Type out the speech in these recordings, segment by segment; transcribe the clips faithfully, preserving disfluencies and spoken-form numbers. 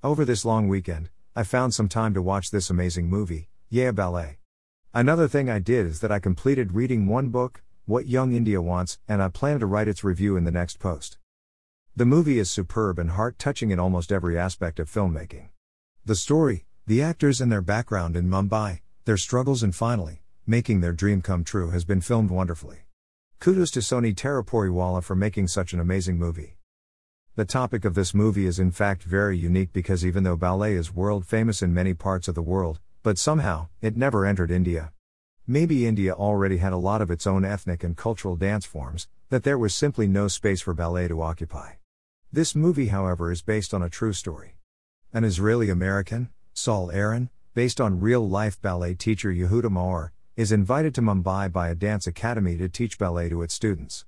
Over this long weekend, I found some time to watch this amazing movie, Yeh Ballet. Another thing I did is that I completed reading one book, What Young India Wants, and I plan to write its review in the next post. The movie is superb and heart-touching in almost every aspect of filmmaking. The story, the actors and their background in Mumbai, their struggles and finally, making their dream come true has been filmed wonderfully. Kudos to Sony Tarapuriwala for making such an amazing movie. The topic of this movie is in fact very unique because even though ballet is world famous in many parts of the world, but somehow, it never entered India. Maybe India already had a lot of its own ethnic and cultural dance forms, that there was simply no space for ballet to occupy. This movie, however, is based on a true story. An Israeli-American, Saul Aaron, based on real-life ballet teacher Yehuda Maor, is invited to Mumbai by a dance academy to teach ballet to its students.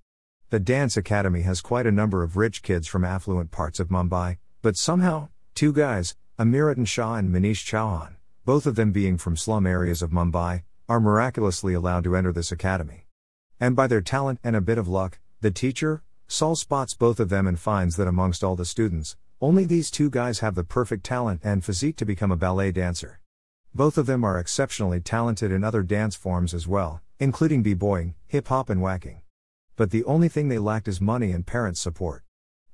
The dance academy has quite a number of rich kids from affluent parts of Mumbai, but somehow, two guys, Amiratan Shah and Manish Chauhan, both of them being from slum areas of Mumbai, are miraculously allowed to enter this academy. And by their talent and a bit of luck, the teacher, Saul, spots both of them and finds that amongst all the students, only these two guys have the perfect talent and physique to become a ballet dancer. Both of them are exceptionally talented in other dance forms as well, including b-boying, hip-hop and whacking. But the only thing they lacked is money and parents' support.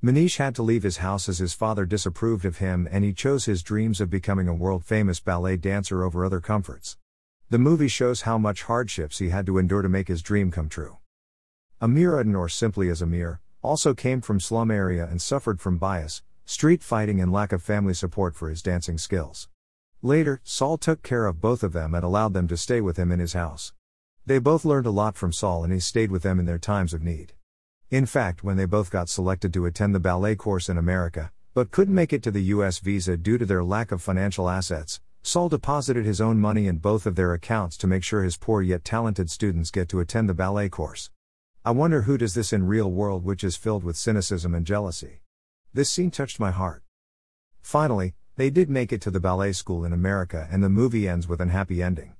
Manish had to leave his house as his father disapproved of him and he chose his dreams of becoming a world-famous ballet dancer over other comforts. The movie shows how much hardships he had to endure to make his dream come true. Amiruddin, or simply as Amir, also came from slum area and suffered from bias, street fighting and lack of family support for his dancing skills. Later, Saul took care of both of them and allowed them to stay with him in his house. They both learned a lot from Saul and he stayed with them in their times of need. In fact, when they both got selected to attend the ballet course in America, but couldn't make it to the U S visa due to their lack of financial assets, Saul deposited his own money in both of their accounts to make sure his poor yet talented students get to attend the ballet course. I wonder who does this in real world which is filled with cynicism and jealousy. This scene touched my heart. Finally, they did make it to the ballet school in America and the movie ends with an happy ending.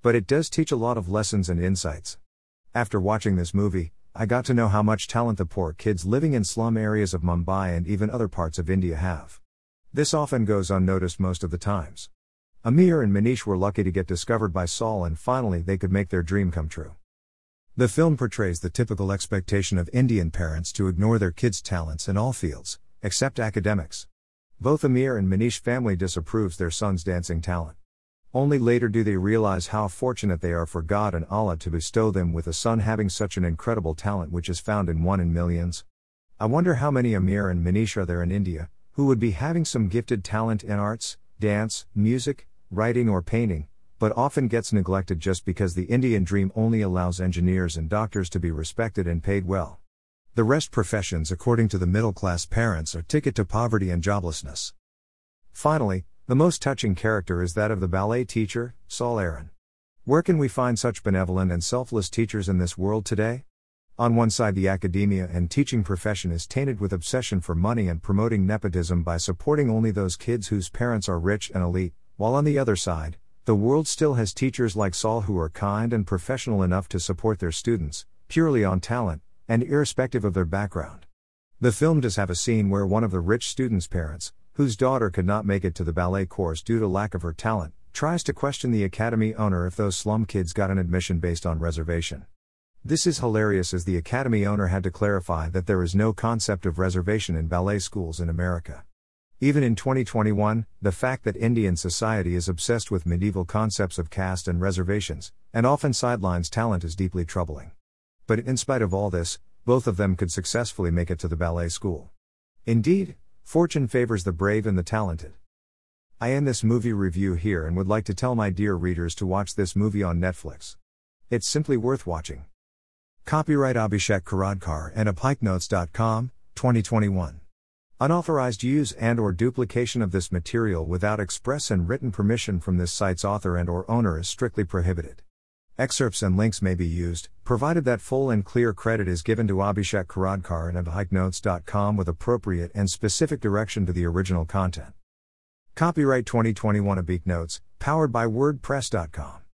But it does teach a lot of lessons and insights. After watching this movie, I got to know how much talent the poor kids living in slum areas of Mumbai and even other parts of India have. This often goes unnoticed most of the times. Amir and Manish were lucky to get discovered by Saul and finally they could make their dream come true. The film portrays the typical expectation of Indian parents to ignore their kids' talents in all fields, except academics. Both Amir and Manish family disapproves their son's dancing talent. Only later do they realize how fortunate they are for God and Allah to bestow them with a son having such an incredible talent which is found in one in millions. I wonder how many Amir and Manish are there in India, who would be having some gifted talent in arts, dance, music, writing or painting, but often gets neglected just because the Indian dream only allows engineers and doctors to be respected and paid well. The rest professions according to the middle-class parents are ticket to poverty and joblessness. Finally, the most touching character is that of the ballet teacher, Saul Aaron. Where can we find such benevolent and selfless teachers in this world today? On one side, the academia and teaching profession is tainted with obsession for money and promoting nepotism by supporting only those kids whose parents are rich and elite, while on the other side, the world still has teachers like Saul who are kind and professional enough to support their students, purely on talent, and irrespective of their background. The film does have a scene where one of the rich students' parents, whose daughter could not make it to the ballet course due to lack of her talent, tries to question the academy owner if those slum kids got an admission based on reservation. This is hilarious as the academy owner had to clarify that there is no concept of reservation in ballet schools in America. Even in twenty twenty-one, the fact that Indian society is obsessed with medieval concepts of caste and reservations, and often sidelines talent is deeply troubling. But in spite of all this, both of them could successfully make it to the ballet school. Indeed, fortune favors the brave and the talented. I end this movie review here and would like to tell my dear readers to watch this movie on Netflix. It's simply worth watching. Copyright Abhishek Karadkar and abhiknotes dot com, twenty twenty-one. Unauthorized use and/or duplication of this material without express and written permission from this site's author and/or owner is strictly prohibited. Excerpts and links may be used, provided that full and clear credit is given to Abhishek Karadkar and abhiknotes dot com with appropriate and specific direction to the original content. Copyright twenty twenty-one Abhiknotes, powered by WordPress dot com.